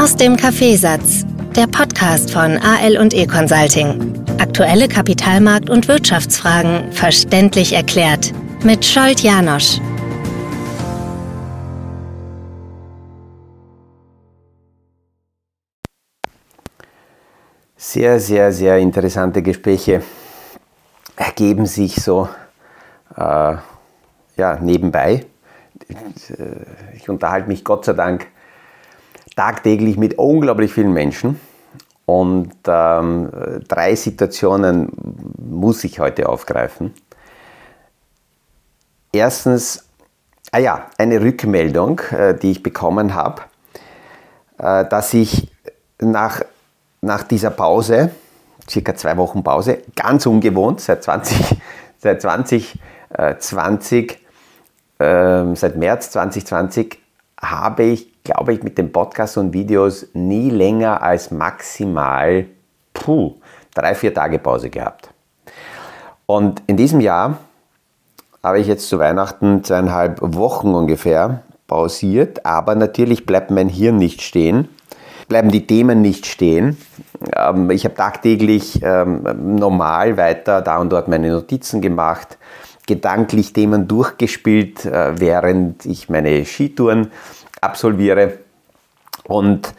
Aus dem Kaffeesatz, der Podcast von AL&E Consulting. Aktuelle Kapitalmarkt- und Wirtschaftsfragen verständlich erklärt mit Scholt Janosch. Sehr, sehr, sehr interessante Gespräche ergeben sich so nebenbei. Ich unterhalte mich Gott sei Dank tagtäglich mit unglaublich vielen Menschen und drei Situationen muss ich heute aufgreifen. Erstens, eine Rückmeldung, die ich bekommen habe, dass ich nach dieser Pause, circa 2 Wochen Pause, ganz ungewohnt, seit März 2020 habe ich, glaube ich, mit den Podcasts und Videos nie länger als maximal 3-4 Tage Pause gehabt. Und in diesem Jahr habe ich jetzt zu Weihnachten 2,5 Wochen ungefähr pausiert, aber natürlich bleibt mein Hirn nicht stehen, bleiben die Themen nicht stehen. Ich habe tagtäglich normal weiter da und dort meine Notizen gemacht, gedanklich Themen durchgespielt, während ich meine Skitouren absolviere. Und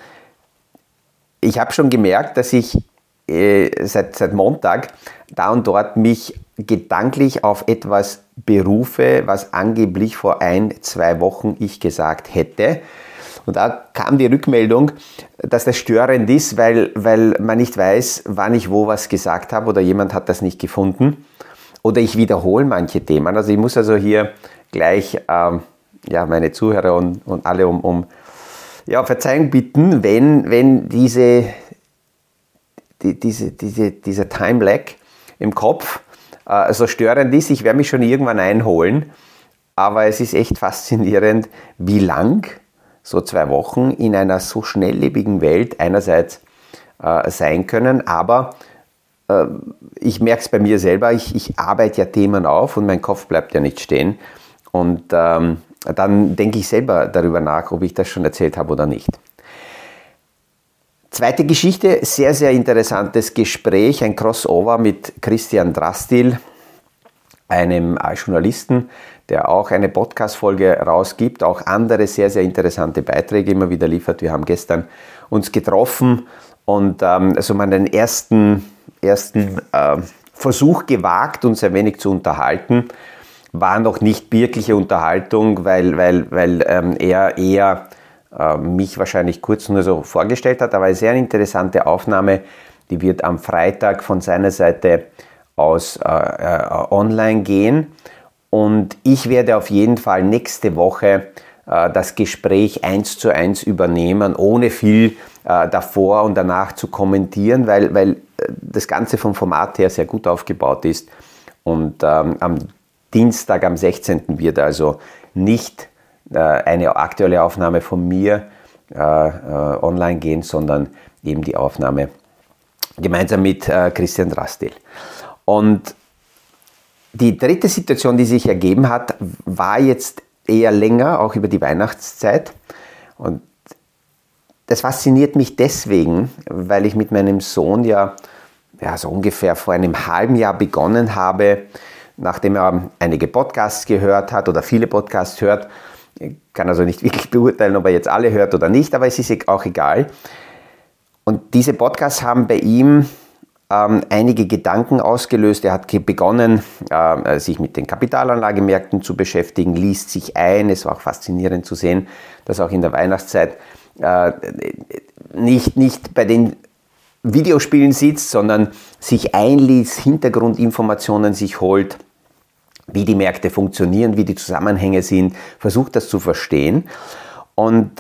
ich habe schon gemerkt, dass ich seit Montag da und dort mich gedanklich auf etwas berufe, was angeblich vor 1-2 Wochen ich gesagt hätte. Und da kam die Rückmeldung, dass das störend ist, weil man nicht weiß, wann ich wo was gesagt habe oder jemand hat das nicht gefunden. Oder ich wiederhole manche Themen. Also ich muss hier gleich meine Zuhörer und alle um Verzeihung bitten, wenn dieser Time-Lag im Kopf so störend ist. Ich werde mich schon irgendwann einholen. Aber es ist echt faszinierend, wie lang so 2 Wochen in einer so schnelllebigen Welt einerseits sein können, aber ich merke es bei mir selber, ich arbeite ja Themen auf und mein Kopf bleibt ja nicht stehen. Und dann denke ich selber darüber nach, ob ich das schon erzählt habe oder nicht. Zweite Geschichte, sehr, sehr interessantes Gespräch, ein Crossover mit Christian Drastil, einem Journalisten, der auch eine Podcast-Folge rausgibt, auch andere sehr, sehr interessante Beiträge immer wieder liefert. Wir haben gestern uns getroffen und meinen ersten Versuch gewagt, uns ein wenig zu unterhalten. War noch nicht wirkliche Unterhaltung, weil er eher mich wahrscheinlich kurz nur so vorgestellt hat. Aber eine sehr interessante Aufnahme, die wird am Freitag von seiner Seite aus online gehen. Und ich werde auf jeden Fall nächste Woche das Gespräch 1:1 übernehmen, ohne viel davor und danach zu kommentieren, weil das Ganze vom Format her sehr gut aufgebaut ist. Und am Dienstag, am 16. wird also nicht eine aktuelle Aufnahme von mir online gehen, sondern eben die Aufnahme gemeinsam mit Christian Drastil. Und die dritte Situation, die sich ergeben hat, war jetzt eher länger, auch über die Weihnachtszeit. Und das fasziniert mich deswegen, weil ich mit meinem Sohn so ungefähr vor einem halben Jahr begonnen habe, nachdem er einige Podcasts gehört hat oder viele Podcasts hört. Ich kann also nicht wirklich beurteilen, ob er jetzt alle hört oder nicht, aber es ist auch egal. Und diese Podcasts haben bei ihm einige Gedanken ausgelöst. Er hat begonnen, sich mit den Kapitalanlagemärkten zu beschäftigen, liest sich ein. Es war auch faszinierend zu sehen, dass auch in der Weihnachtszeit nicht bei den Videospielen sitzt, sondern sich einliest, Hintergrundinformationen sich holt, wie die Märkte funktionieren, wie die Zusammenhänge sind, versucht das zu verstehen. Und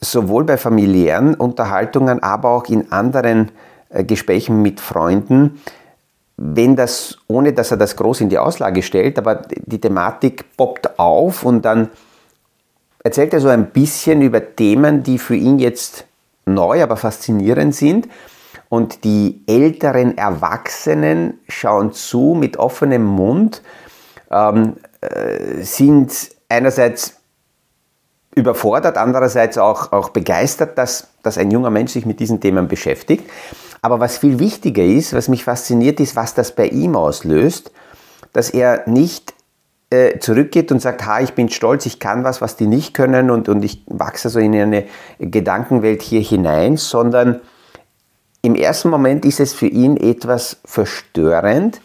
sowohl bei familiären Unterhaltungen, aber auch in anderen Gesprächen mit Freunden, ohne dass er das groß in die Auslage stellt, aber die Thematik poppt auf und dann erzählt er so ein bisschen über Themen, die für ihn jetzt neu, aber faszinierend sind. Und die älteren Erwachsenen schauen zu mit offenem Mund, sind einerseits überfordert, andererseits auch begeistert, dass ein junger Mensch sich mit diesen Themen beschäftigt. Aber was viel wichtiger ist, was mich fasziniert, ist, was das bei ihm auslöst, dass er nicht zurückgeht und sagt, ich bin stolz, ich kann was die nicht können und ich wachse so in eine Gedankenwelt hier hinein, sondern im ersten Moment ist es für ihn etwas verstörend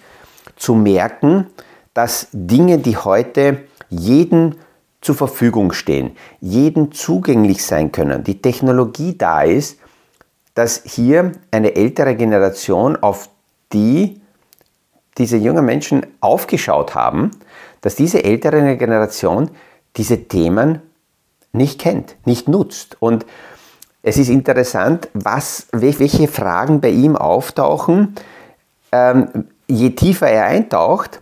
zu merken, dass Dinge, die heute jeden zur Verfügung stehen, jedem zugänglich sein können, die Technologie da ist, dass hier eine ältere Generation, auf die diese jungen Menschen aufgeschaut haben, dass diese ältere Generation diese Themen nicht kennt, nicht nutzt. Und es ist interessant, welche Fragen bei ihm auftauchen, je tiefer er eintaucht,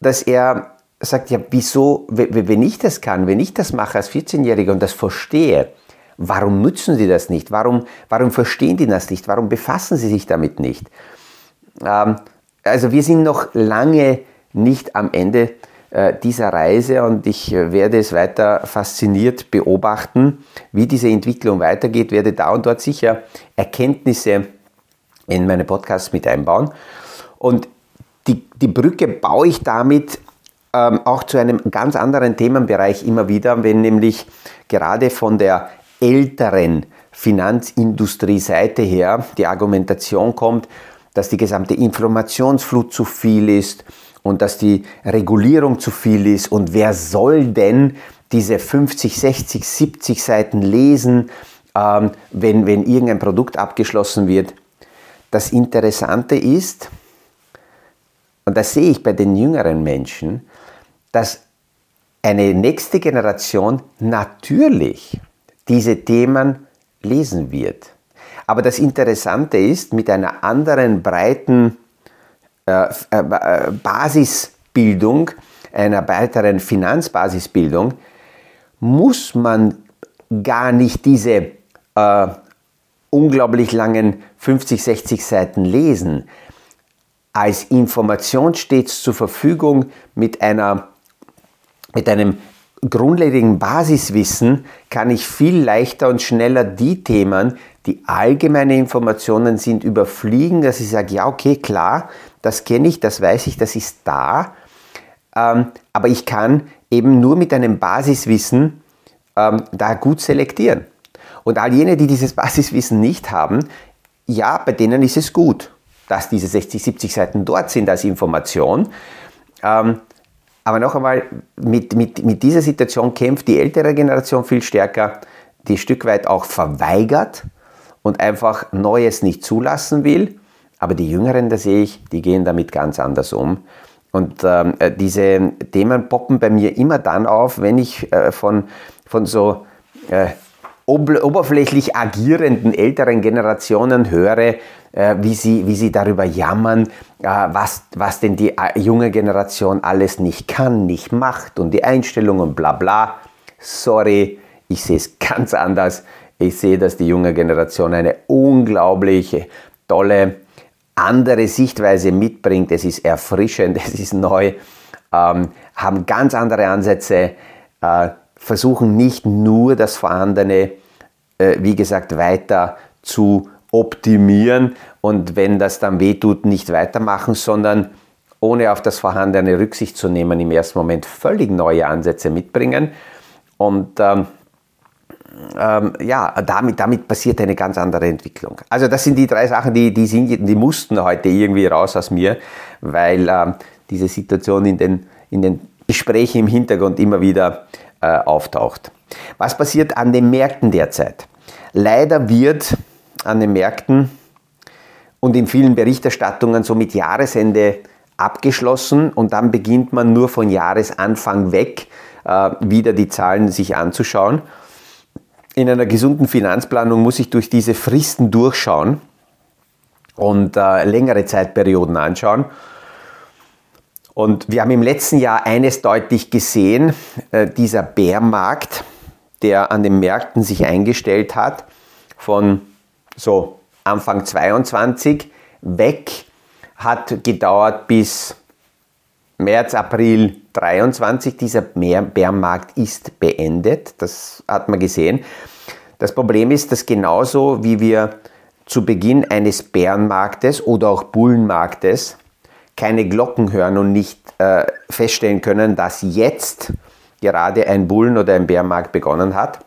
dass er sagt, wieso, wenn ich das kann, wenn ich das mache als 14-Jähriger und das verstehe, warum nutzen sie das nicht? Warum verstehen die das nicht? Warum befassen sie sich damit nicht? Also wir sind noch lange nicht am Ende dieser Reise und ich werde es weiter fasziniert beobachten, wie diese Entwicklung weitergeht, werde da und dort sicher Erkenntnisse in meine Podcasts mit einbauen. Und die Brücke baue ich damit auch zu einem ganz anderen Themenbereich immer wieder, wenn nämlich gerade von der älteren Finanzindustrieseite her die Argumentation kommt, dass die gesamte Informationsflut zu viel ist und dass die Regulierung zu viel ist und wer soll denn diese 50, 60, 70 Seiten lesen, wenn irgendein Produkt abgeschlossen wird. Das Interessante ist, und das sehe ich bei den jüngeren Menschen, dass eine nächste Generation natürlich diese Themen lesen wird. Aber das Interessante ist, mit einer anderen breiten Basisbildung, einer breiteren Finanzbasisbildung, muss man gar nicht diese unglaublich langen 50, 60 Seiten lesen. Als Information stets zur Verfügung mit einem grundlegenden Basiswissen kann ich viel leichter und schneller die Themen, die allgemeine Informationen sind, überfliegen, dass ich sage, klar, das kenne ich, das weiß ich, das ist da, aber ich kann eben nur mit einem Basiswissen da gut selektieren. Und all jene, die dieses Basiswissen nicht haben, bei denen ist es gut, dass diese 60, 70 Seiten dort sind als Information, aber noch einmal, mit dieser Situation kämpft die ältere Generation viel stärker, die ein Stück weit auch verweigert und einfach Neues nicht zulassen will. Aber die Jüngeren, da sehe ich, die gehen damit ganz anders um. Und diese Themen poppen bei mir immer dann auf, wenn ich von so oberflächlich agierenden älteren Generationen höre, wie sie darüber jammern, was denn die junge Generation alles nicht kann, nicht macht und die Einstellung und bla bla. Sorry, ich sehe es ganz anders. Ich sehe, dass die junge Generation eine unglaubliche, tolle, andere Sichtweise mitbringt. Es ist erfrischend, es ist neu, haben ganz andere Ansätze, versuchen nicht nur das Vorhandene, wie gesagt, weiter zu optimieren und wenn das dann wehtut, nicht weitermachen, sondern ohne auf das Vorhandene Rücksicht zu nehmen, im ersten Moment völlig neue Ansätze mitbringen. Und damit passiert eine ganz andere Entwicklung. Also das sind die drei Sachen, die mussten heute irgendwie raus aus mir, weil diese Situation in den Gesprächen im Hintergrund immer wieder auftaucht. Was passiert an den Märkten derzeit? Leider wird an den Märkten und in vielen Berichterstattungen so mit Jahresende abgeschlossen und dann beginnt man nur von Jahresanfang weg wieder die Zahlen sich anzuschauen. In einer gesunden Finanzplanung muss ich durch diese Fristen durchschauen und längere Zeitperioden anschauen. Und wir haben im letzten Jahr eines deutlich gesehen, dieser Bärmarkt, der an den Märkten sich eingestellt hat, von so Anfang 22 weg, hat gedauert bis März, April 23, dieser Bärenmarkt ist beendet, das hat man gesehen. Das Problem ist, dass genauso wie wir zu Beginn eines Bärenmarktes oder auch Bullenmarktes keine Glocken hören und nicht feststellen können, dass jetzt gerade ein Bullen- oder ein Bärenmarkt begonnen hat,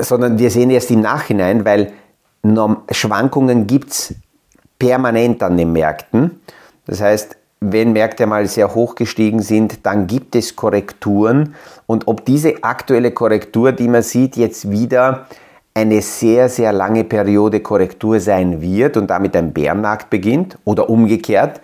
sondern wir sehen erst im Nachhinein, weil Schwankungen gibt es permanent an den Märkten. Das heißt, wenn Märkte mal sehr hoch gestiegen sind, dann gibt es Korrekturen. Und ob diese aktuelle Korrektur, die man sieht, jetzt wieder eine sehr, sehr lange Periode Korrektur sein wird und damit ein Bärenmarkt beginnt oder umgekehrt.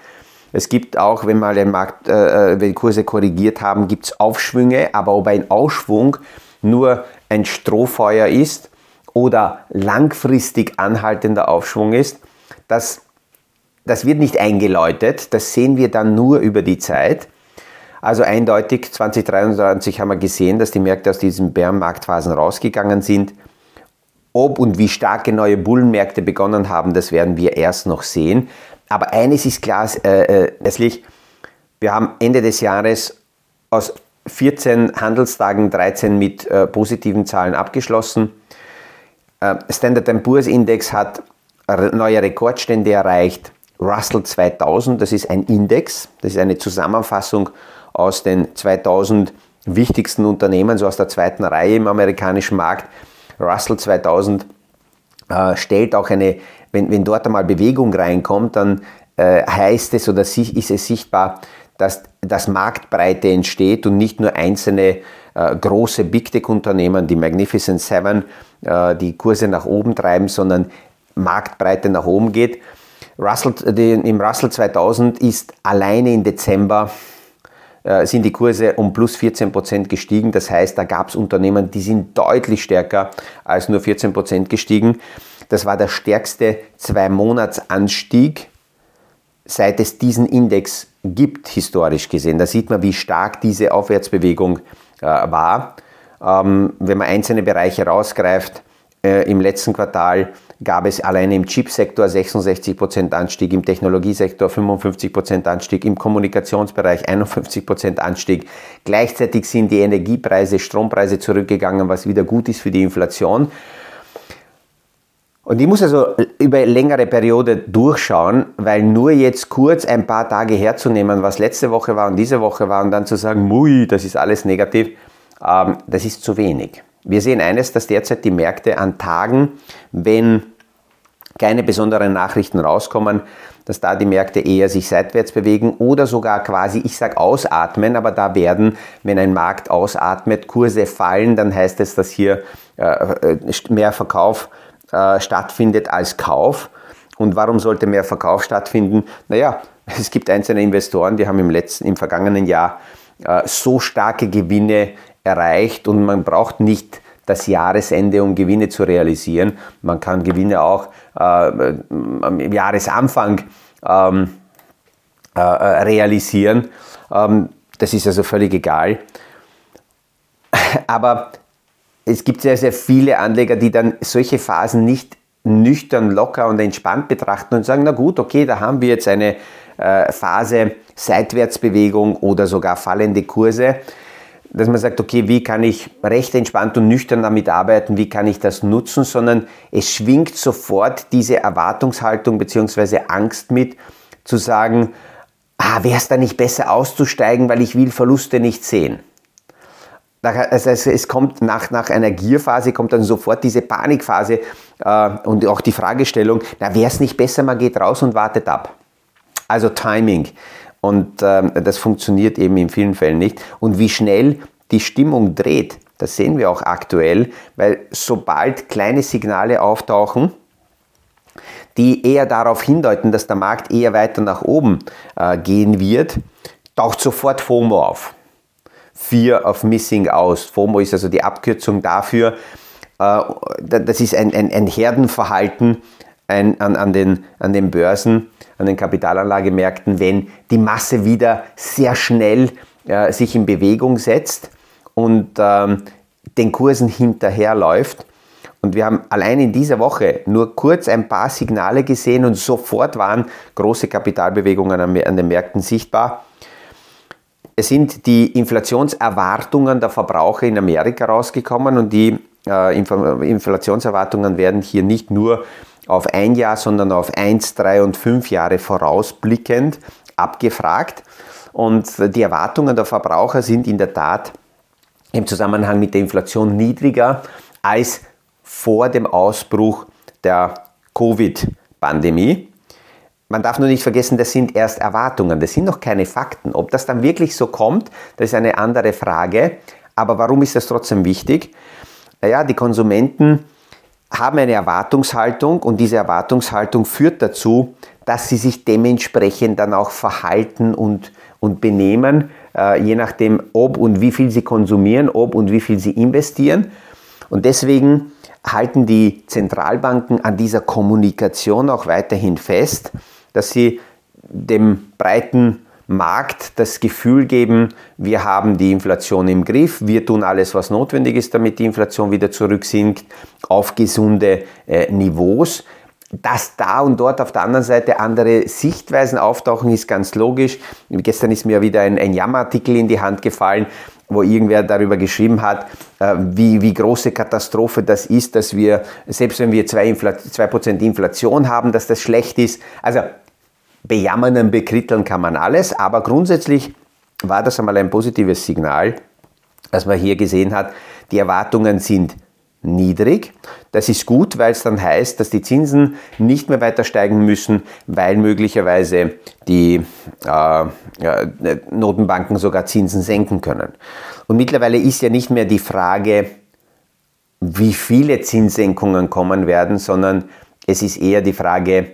Es gibt auch, wenn mal den Markt, wenn Kurse korrigiert haben, gibt es Aufschwünge, aber ob ein Aufschwung nur ein Strohfeuer ist oder langfristig anhaltender Aufschwung ist, das wird nicht eingeläutet, das sehen wir dann nur über die Zeit. Also eindeutig 2023 haben wir gesehen, dass die Märkte aus diesen Bärenmarktphasen rausgegangen sind. Ob und wie starke neue Bullenmärkte begonnen haben, das werden wir erst noch sehen. Aber eines ist klar, wir haben Ende des Jahres aus 14 Handelstagen 13 mit positiven Zahlen abgeschlossen. Standard & Poor's Index hat neue Rekordstände erreicht. Russell 2000, das ist ein Index, das ist eine Zusammenfassung aus den 2000 wichtigsten Unternehmen, so aus der zweiten Reihe im amerikanischen Markt. Russell 2000 stellt auch eine, wenn dort einmal Bewegung reinkommt, dann heißt es oder ist es sichtbar, dass Marktbreite entsteht und nicht nur einzelne große Big Tech-Unternehmen, die Magnificent Seven, die Kurse nach oben treiben, sondern Marktbreite nach oben geht. Im Russell 2000 ist alleine im Dezember sind die Kurse um plus 14% gestiegen. Das heißt, da gab es Unternehmen, die sind deutlich stärker als nur 14% gestiegen. Das war der stärkste 2-Monats-Anstieg, seit es diesen Index gibt, historisch gesehen. Da sieht man, wie stark diese Aufwärtsbewegung war. Wenn man einzelne Bereiche rausgreift, im letzten Quartal gab es alleine im Chipsektor 66% Anstieg, im Technologiesektor 55% Anstieg, im Kommunikationsbereich 51% Anstieg. Gleichzeitig sind die Energiepreise, Strompreise zurückgegangen, was wieder gut ist für die Inflation. Und ich muss also über längere Periode durchschauen, weil nur jetzt kurz ein paar Tage herzunehmen, was letzte Woche war und diese Woche war und dann zu sagen, das ist alles negativ, das ist zu wenig. Wir sehen eines, dass derzeit die Märkte an Tagen, wenn keine besonderen Nachrichten rauskommen, dass da die Märkte eher sich seitwärts bewegen oder sogar quasi, ich sage ausatmen, aber da werden, wenn ein Markt ausatmet, Kurse fallen, dann heißt es, dass hier mehr Verkauf stattfindet als Kauf. Und warum sollte mehr Verkauf stattfinden? Naja, es gibt einzelne Investoren, die haben im vergangenen Jahr so starke Gewinne erreicht und man braucht nicht das Jahresende, um Gewinne zu realisieren. Man kann Gewinne auch am Jahresanfang realisieren. Das ist also völlig egal. Aber es gibt sehr, sehr viele Anleger, die dann solche Phasen nicht nüchtern, locker und entspannt betrachten und sagen, na gut, okay, da haben wir jetzt eine Phase Seitwärtsbewegung oder sogar fallende Kurse, dass man sagt, okay, wie kann ich recht entspannt und nüchtern damit arbeiten, wie kann ich das nutzen, sondern es schwingt sofort diese Erwartungshaltung bzw. Angst mit, zu sagen, wäre es da nicht besser auszusteigen, weil ich will Verluste nicht sehen. Also es kommt nach einer Gierphase, kommt dann sofort diese Panikphase und auch die Fragestellung, wäre es nicht besser, man geht raus und wartet ab. Also Timing. Und das funktioniert eben in vielen Fällen nicht. Und wie schnell die Stimmung dreht, das sehen wir auch aktuell, weil sobald kleine Signale auftauchen, die eher darauf hindeuten, dass der Markt eher weiter nach oben gehen wird, taucht sofort FOMO auf. Fear of Missing Out. FOMO ist also die Abkürzung dafür. Das ist ein Herdenverhalten an den Börsen, an den Kapitalanlagemärkten, wenn die Masse wieder sehr schnell sich in Bewegung setzt und den Kursen hinterherläuft. Und wir haben allein in dieser Woche nur kurz ein paar Signale gesehen und sofort waren große Kapitalbewegungen an den Märkten sichtbar. Es sind die Inflationserwartungen der Verbraucher in Amerika rausgekommen und die Inflationserwartungen werden hier nicht nur auf ein Jahr, sondern auf 1, 3 und 5 Jahre vorausblickend abgefragt. Und die Erwartungen der Verbraucher sind in der Tat im Zusammenhang mit der Inflation niedriger als vor dem Ausbruch der Covid-Pandemie. Man darf nur nicht vergessen, das sind erst Erwartungen, das sind noch keine Fakten. Ob das dann wirklich so kommt, das ist eine andere Frage. Aber warum ist das trotzdem wichtig? Naja, die Konsumenten haben eine Erwartungshaltung und diese Erwartungshaltung führt dazu, dass sie sich dementsprechend dann auch verhalten und benehmen, je nachdem, ob und wie viel sie konsumieren, ob und wie viel sie investieren. Und deswegen halten die Zentralbanken an dieser Kommunikation auch weiterhin fest, dass sie dem breiten Markt das Gefühl geben, wir haben die Inflation im Griff, wir tun alles, was notwendig ist, damit die Inflation wieder zurücksinkt auf gesunde Niveaus. Dass da und dort auf der anderen Seite andere Sichtweisen auftauchen, ist ganz logisch. Gestern ist mir wieder ein Jammerartikel in die Hand gefallen, wo irgendwer darüber geschrieben hat, wie große Katastrophe das ist, dass wir, selbst wenn wir 2% Inflation haben, dass das schlecht ist. Also bejammern und bekritteln kann man alles, aber grundsätzlich war das einmal ein positives Signal, dass man hier gesehen hat, die Erwartungen sind niedrig. Das ist gut, weil es dann heißt, dass die Zinsen nicht mehr weiter steigen müssen, weil möglicherweise die Notenbanken sogar Zinsen senken können. Und mittlerweile ist ja nicht mehr die Frage, wie viele Zinssenkungen kommen werden, sondern es ist eher die Frage,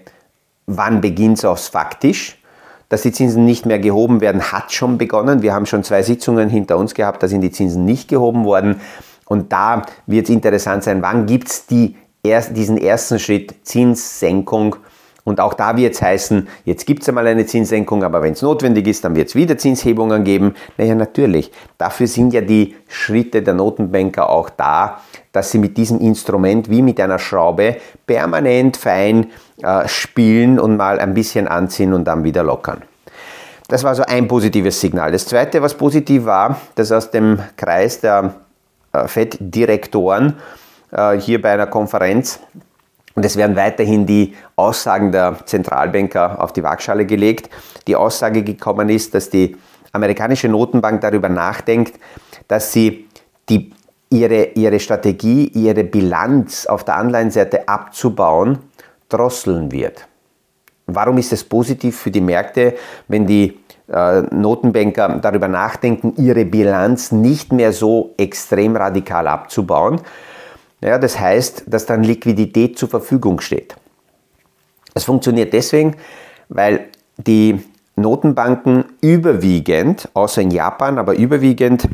wann beginnt es auch faktisch. Dass die Zinsen nicht mehr gehoben werden, hat schon begonnen. Wir haben schon 2 Sitzungen hinter uns gehabt, da sind die Zinsen nicht gehoben worden. Und da wird es interessant sein, wann gibt es diesen ersten Schritt Zinssenkung. Und auch da wird es heißen, jetzt gibt es einmal eine Zinssenkung, aber wenn es notwendig ist, dann wird es wieder Zinshebungen geben. Naja, natürlich. Dafür sind ja die Schritte der Notenbanker auch da, dass sie mit diesem Instrument wie mit einer Schraube permanent fein spielen und mal ein bisschen anziehen und dann wieder lockern. Das war so ein positives Signal. Das zweite, was positiv war, dass aus dem Kreis der FED-Direktoren hier bei einer Konferenz. Und es werden weiterhin die Aussagen der Zentralbanker auf die Waagschale gelegt. Die Aussage gekommen ist, dass die amerikanische Notenbank darüber nachdenkt, dass sie ihre Strategie, ihre Bilanz auf der Anleihenseite abzubauen, drosseln wird. Warum ist es positiv für die Märkte, wenn die Notenbanker darüber nachdenken, ihre Bilanz nicht mehr so extrem radikal abzubauen? Naja, das heißt, dass dann Liquidität zur Verfügung steht. Das funktioniert deswegen, weil die Notenbanken überwiegend, außer in Japan, aber überwiegend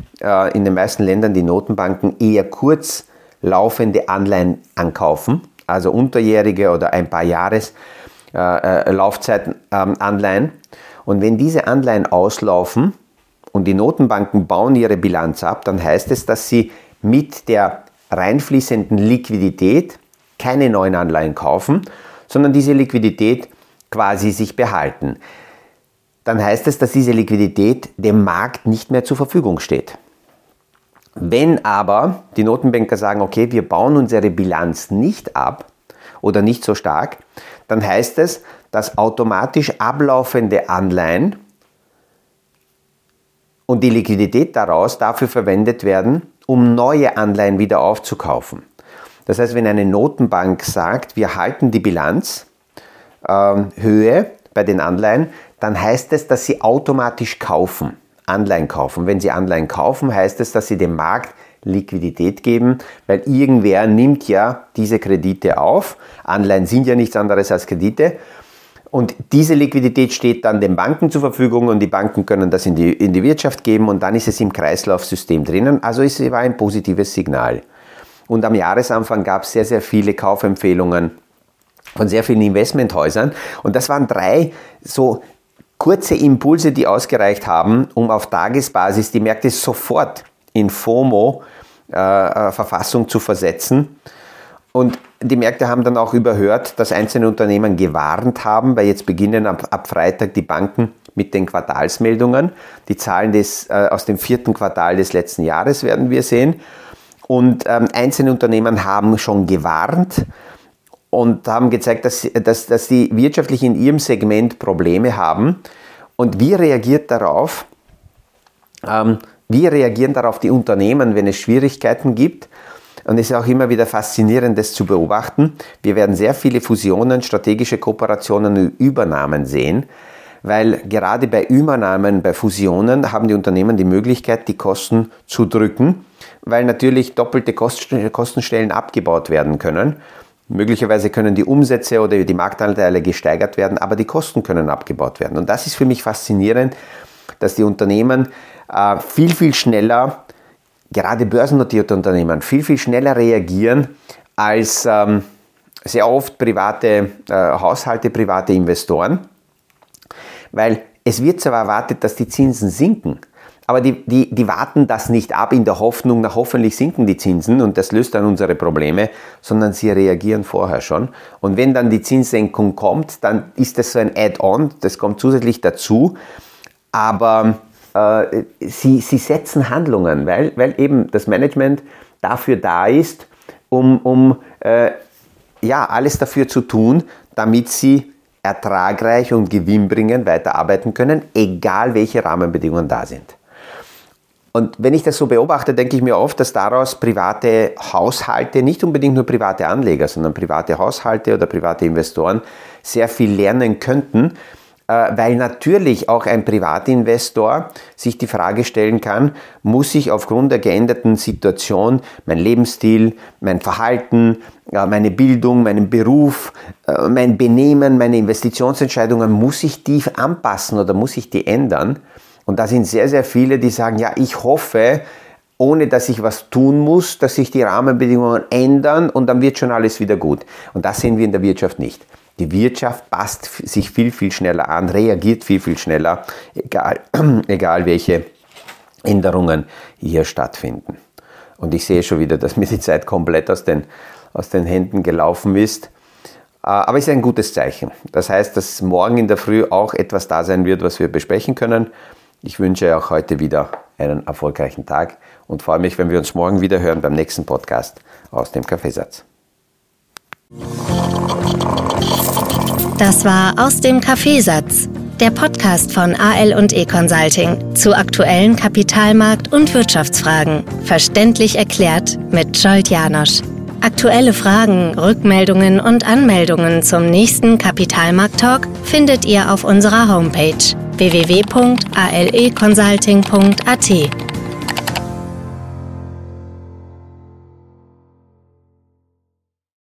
in den meisten Ländern die Notenbanken eher kurzlaufende Anleihen ankaufen, also unterjährige oder ein paar Jahres Laufzeiten Anleihen. Und wenn diese Anleihen auslaufen und die Notenbanken bauen ihre Bilanz ab, dann heißt es, dass sie mit der reinfließenden Liquidität keine neuen Anleihen kaufen, sondern diese Liquidität quasi sich behalten. Dann heißt es, dass diese Liquidität dem Markt nicht mehr zur Verfügung steht. Wenn aber die Notenbanker sagen, okay, wir bauen unsere Bilanz nicht ab oder nicht so stark, dann heißt es, dass automatisch ablaufende Anleihen und die Liquidität daraus dafür verwendet werden, um neue Anleihen wieder aufzukaufen. Das heißt, wenn eine Notenbank sagt, wir halten die Bilanzhöhe bei den Anleihen, dann heißt es, dass sie automatisch kaufen, Anleihen kaufen. Wenn sie Anleihen kaufen, heißt es, dass sie dem Markt Liquidität geben, weil irgendwer nimmt ja diese Kredite auf. Anleihen sind ja nichts anderes als Kredite. Und diese Liquidität steht dann den Banken zur Verfügung und die Banken können das in die Wirtschaft geben und dann ist es im Kreislaufsystem drinnen. Also es war ein positives Signal. Und am Jahresanfang gab es sehr, sehr viele Kaufempfehlungen von sehr vielen Investmenthäusern. Und das waren 3 so kurze Impulse, die ausgereicht haben, um auf Tagesbasis die Märkte sofort in FOMO-Verfassung zu versetzen. Und die Märkte haben dann auch überhört, dass einzelne Unternehmen gewarnt haben, weil jetzt beginnen ab Freitag die Banken mit den Quartalsmeldungen. Die Zahlen aus dem 4. Quartal des letzten Jahres werden wir sehen. Und einzelne Unternehmen haben schon gewarnt und haben gezeigt, dass die wirtschaftlich in ihrem Segment Probleme haben. Und wie reagieren darauf die Unternehmen, wenn es Schwierigkeiten gibt? Und es ist auch immer wieder faszinierend, das zu beobachten. Wir werden sehr viele Fusionen, strategische Kooperationen und Übernahmen sehen, weil gerade bei Übernahmen, bei Fusionen haben die Unternehmen die Möglichkeit, die Kosten zu drücken, weil natürlich doppelte Kostenstellen abgebaut werden können. Möglicherweise können die Umsätze oder die Marktanteile gesteigert werden, aber die Kosten können abgebaut werden. Und das ist für mich faszinierend, dass die Unternehmen viel, viel schneller, gerade börsennotierte Unternehmen, viel, viel schneller reagieren als sehr oft private Haushalte, private Investoren. Weil es wird zwar erwartet, dass die Zinsen sinken, aber die warten das nicht ab in der Hoffnung, na hoffentlich sinken die Zinsen und das löst dann unsere Probleme, sondern sie reagieren vorher schon. Und wenn dann die Zinssenkung kommt, dann ist das so ein Add-on, das kommt zusätzlich dazu, aber sie setzen Handlungen, weil eben das Management dafür da ist, um alles dafür zu tun, damit sie ertragreich und gewinnbringend weiterarbeiten können, egal welche Rahmenbedingungen da sind. Und wenn ich das so beobachte, denke ich mir oft, dass daraus private Haushalte, nicht unbedingt nur private Anleger, sondern private Haushalte oder private Investoren sehr viel lernen könnten, weil natürlich auch ein Privatinvestor sich die Frage stellen kann, muss ich aufgrund der geänderten Situation mein Lebensstil, mein Verhalten, meine Bildung, meinen Beruf, mein Benehmen, meine Investitionsentscheidungen, muss ich die anpassen oder muss ich die ändern? Und da sind sehr, sehr viele, die sagen, ja, ich hoffe, ohne dass ich was tun muss, dass sich die Rahmenbedingungen ändern und dann wird schon alles wieder gut. Und das sehen wir in der Wirtschaft nicht. Die Wirtschaft passt sich viel, viel schneller an, reagiert viel, viel schneller, egal welche Änderungen hier stattfinden. Und ich sehe schon wieder, dass mir die Zeit komplett aus den Händen gelaufen ist. Aber es ist ein gutes Zeichen. Das heißt, dass morgen in der Früh auch etwas da sein wird, was wir besprechen können. Ich wünsche auch heute wieder einen erfolgreichen Tag und freue mich, wenn wir uns morgen wieder hören beim nächsten Podcast aus dem Kaffeesatz. Das war Aus dem Kaffeesatz, der Podcast von AL&E Consulting zu aktuellen Kapitalmarkt- und Wirtschaftsfragen. Verständlich erklärt mit Scholt Janosch. Aktuelle Fragen, Rückmeldungen und Anmeldungen zum nächsten Kapitalmarkt-Talk findet ihr auf unserer Homepage www.aleconsulting.at.